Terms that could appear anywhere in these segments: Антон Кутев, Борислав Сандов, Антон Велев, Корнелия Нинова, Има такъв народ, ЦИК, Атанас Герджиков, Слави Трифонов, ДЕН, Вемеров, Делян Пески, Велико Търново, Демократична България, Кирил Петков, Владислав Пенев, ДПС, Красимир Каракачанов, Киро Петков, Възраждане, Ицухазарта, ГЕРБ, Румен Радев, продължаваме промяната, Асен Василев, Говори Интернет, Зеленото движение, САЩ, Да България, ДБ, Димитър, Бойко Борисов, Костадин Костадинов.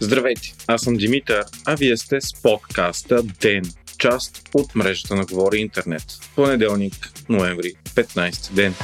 Здравейте, аз съм Димитър, а вие сте с подкаста ДЕН, част от мрежата на Говори Интернет. Понеделник, ноември, 15 ден.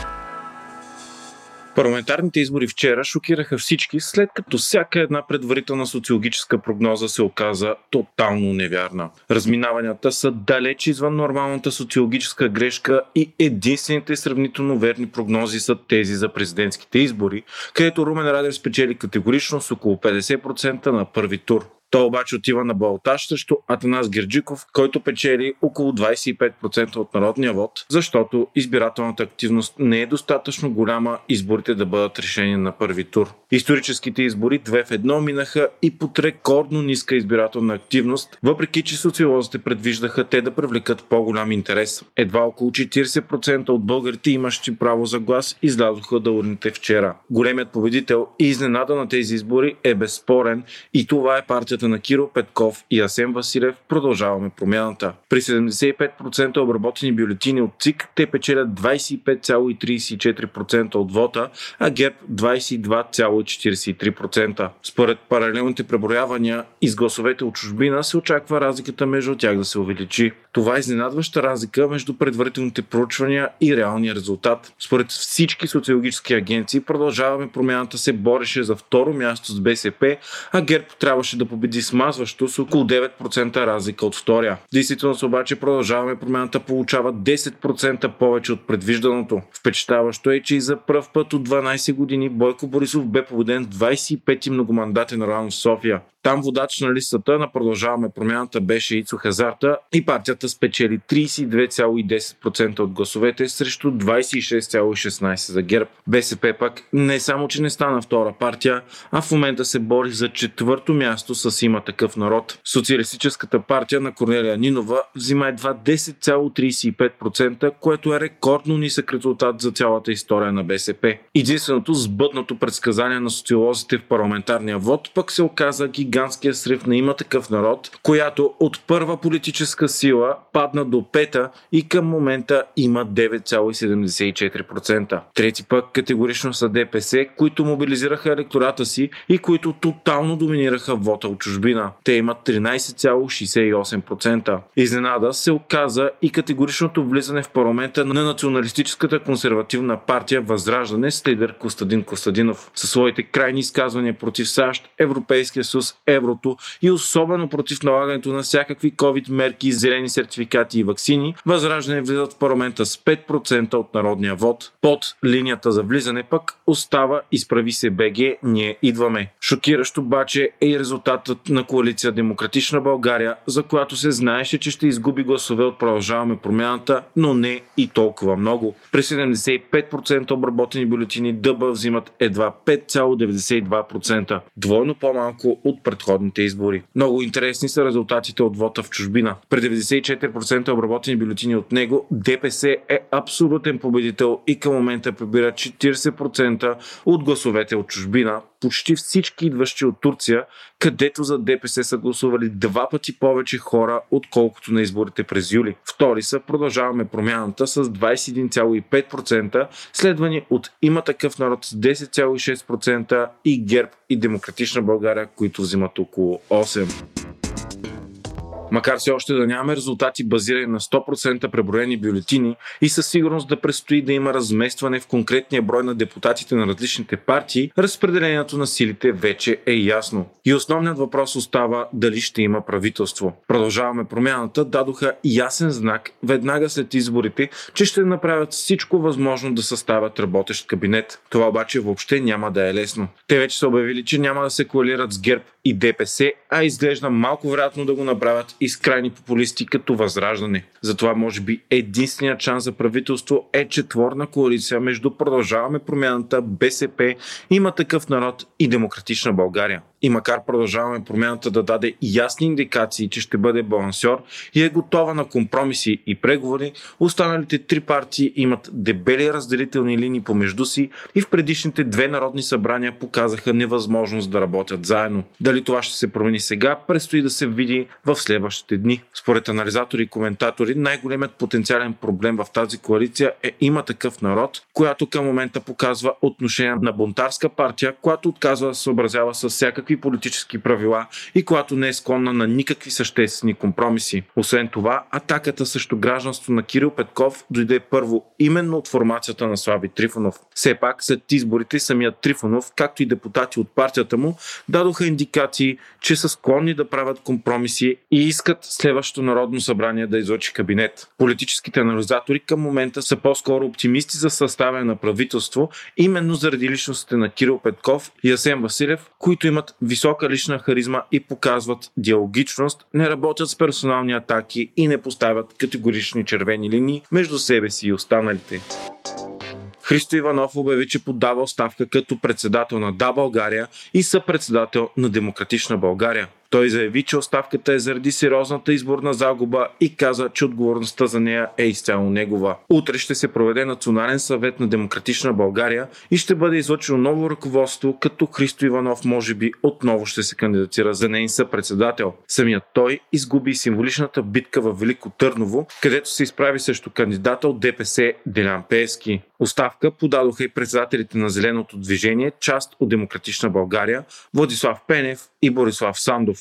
Парламентарните избори вчера шокираха всички, след като всяка една предварителна социологическа прогноза се оказа тотално невярна. Разминаванията са далеч извън нормалната социологическа грешка и единствените сравнително верни прогнози са тези за президентските избори, където Румен Радев спечели категорично с около 50% на първи тур. Той обаче отива на балотаж срещу Атанас Герджиков, който печели около 25% от народния вод, защото избирателната активност не е достатъчно голяма изборите да бъдат решени на първи тур. Историческите избори 2 в 1 минаха и под рекордно ниска избирателна активност, въпреки че социолозите предвиждаха те да привлекат по-голям интерес. Едва около 40% от българите, имащи право за глас, излязоха да урните вчера. Големият победител и изненада на тези избори е безспорен и това е партията на Киро Петков и Асен Василев „Продължаваме промяната“. При 75% обработени бюлетини от ЦИК те печелят 25,34% от вота, а ГЕРБ 22,43%. Според паралелните преброявания и с гласовете от чужбина се очаква разликата между тях да се увеличи. Това е изненадваща разлика между предварителните проучвания и реалния резултат. Според всички социологически агенции „Продължаваме промяната“ се бореше за второ място с БСП, а ГЕРБ трябваше да победи смазващо с около 9% разлика от втория. Действително се обаче „Продължаваме промяната“ получава 10% повече от предвижданото. Впечатляващо е, че и за пръв път от 12 години Бойко Борисов бе победен 25-ти многомандатен район в София. Там водач на листата на „Продължаваме промяната“ беше Ицухазарта и партията спечели 32,10% от гласовете срещу 26,16% за ГЕРБ. БСП пък не само, че не стана втора партия, а в момента се бори за четвърто място с „Има такъв народ“. Социалистическата партия на Корнелия Нинова взима едва 10,35%, което е рекордно нисък резултат за цялата история на БСП. Единственото сбъднато предсказание на социолозите в парламентарния вод пък се оказа гигантския срив на „Има такъв народ“, която от първа политическа сила падна до пета и към момента има 9,74%. Трети пък категорично са ДПС, които мобилизираха електората си и които тотално доминираха вота от чужбина. Те имат 13,68%. Изненада се оказа и категоричното влизане в парламента на националистическата консервативна партия „Възраждане“ с лидер Костадин Костадинов. Със своите крайни изказвания против САЩ, Европейския съюз, еврото и особено против налагането на всякакви COVID мерки, зелени сертификати и ваксини, „Възраждане“ влизат в парламента с 5% от народния вод. Под линията за влизане пък остава „Изправи се БГ, ние идваме“. Шокиращо обаче е и резултатът на коалиция „Демократична България“, за която се знаеше, че ще изгуби гласове от „Продължаваме промяната“, но не и толкова много. При 75% обработени бюлетини ДБ взимат едва 5,92%. Двойно по-малко от предходните избори. Много интересни са резултатите от вота в чужбина. При 94% обработени бюлетини от него ДПС е абсолютен победител и към момента прибира 40% от гласовете от чужбина, почти всички идващи от Турция, където за ДПС са гласували 2 пъти повече хора, отколкото на изборите през юли. Втори са „Продължаваме промяната“ с 21,5%, следвани от „Има такъв народ“ с 10,6% и ГЕРБ и Демократична България, които взимат около 8%. Макар все още да нямаме резултати базирани на 100% преброени бюлетини и със сигурност да предстои да има разместване в конкретния брой на депутатите на различните партии, разпределението на силите вече е ясно. И основният въпрос остава дали ще има правителство. „Продължаваме промяната“ дадоха ясен знак веднага след изборите, че ще направят всичко възможно да съставят работещ кабинет. Това обаче въобще няма да е лесно. Те вече са обявили, че няма да се коалират с ГЕРБ и ДПС, а изглежда малко вероятно да го направят и с крайни популисти като „Възраждане“. Затова може би единственият шанс за правителство е четворна коалиция между „Продължаваме промяната“, БСП, „Има такъв народ“ и „Демократична България“. И макар „Продължаваме промяната“ да даде ясни индикации, че ще бъде балансьор и е готова на компромиси и преговори, останалите 3 партии имат дебели разделителни линии помежду си и в предишните 2 народни събрания показаха невъзможност да работят заедно. Дали това ще се промени сега, предстои да се види в следващите дни. Според анализатори и коментатори, най-големият потенциален проблем в тази коалиция е „Има такъв народ“, която към момента показва отношение на бунтарска партия, която отказва да се съобразява с всякакви никакви политически правила и която не е склонна на никакви съществени компромиси. Освен това, атаката срещу гражданство на Кирил Петков дойде първо именно от формацията на Слави Трифонов. Все пак след изборите самият Трифонов, както и депутати от партията му, дадоха индикации, че са склонни да правят компромиси и искат следващото Народно събрание да излъчи кабинет. Политическите анализатори към момента са по-скоро оптимисти за съставяне на правителство, именно заради личностите на Кирил Петков и Асен Василев, които имат висока лична харизма и показват диалогичност, не работят с персонални атаки и не поставят категорични червени линии между себе си и останалите. Христо Иванов обяви, че подава оставка като председател на Да България и съпредседател на Демократична България. Той заяви, че оставката е заради сериозната изборна загуба и каза, че отговорността за нея е изцяло негова. Утре ще се проведе Национален съвет на Демократична България и ще бъде излъчено ново ръководство, като Христо Иванов може би отново ще се кандидатира за нейн съпредседател. Самият той изгуби символичната битка във Велико Търново, където се изправи срещу кандидата от ДПС Делян Пески. Оставка подадоха и председателите на Зеленото движение, част от Демократична България, Владислав Пенев и Борислав Сандов.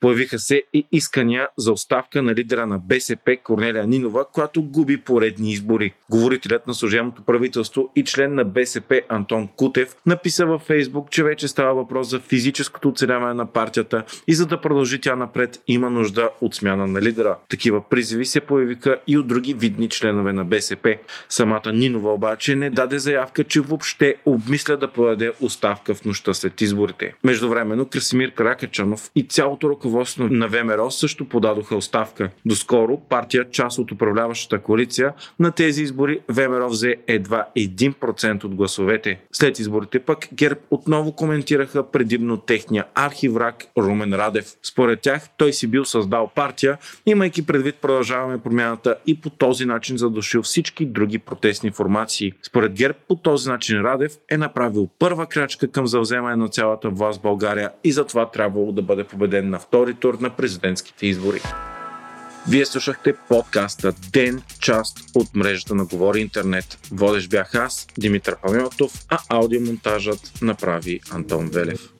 Появиха се и искания за оставка на лидера на БСП Корнелия Нинова, която губи поредни избори. Говорителят на служебното правителство и член на БСП Антон Кутев написа във Фейсбук, че вече става въпрос за физическото оцеляване на партията и за да продължи тя напред има нужда от смяна на лидера. Такива призиви се появиха и от други видни членове на БСП. Самата Нинова обаче не даде заявка, че въобще обмисля да подаде оставка в нощта след изборите. Междувременно Красимир Каракачанов и цялото ръководство на Вемеров също подадоха оставка. Доскоро партия, част от управляващата коалиция, на тези избори Вемеров взе едва 1% от гласовете. След изборите пък ГЕРБ отново коментираха предимно техния архивраг Румен Радев. Според тях той си бил създал партия, имайки предвид Продължаваме промяната и по този начин задушил всички други протестни формации. Според ГЕРБ по този начин Радев е направил първа крачка към завземане на цялата власт в България и затова трябвало да бъде победен на втори тур на президентските избори. Вие слушахте подкаста ДЕН, част от мрежата на Говори Интернет. Водещ бях аз, Димитър, а аудиомонтажът направи Антон Велев.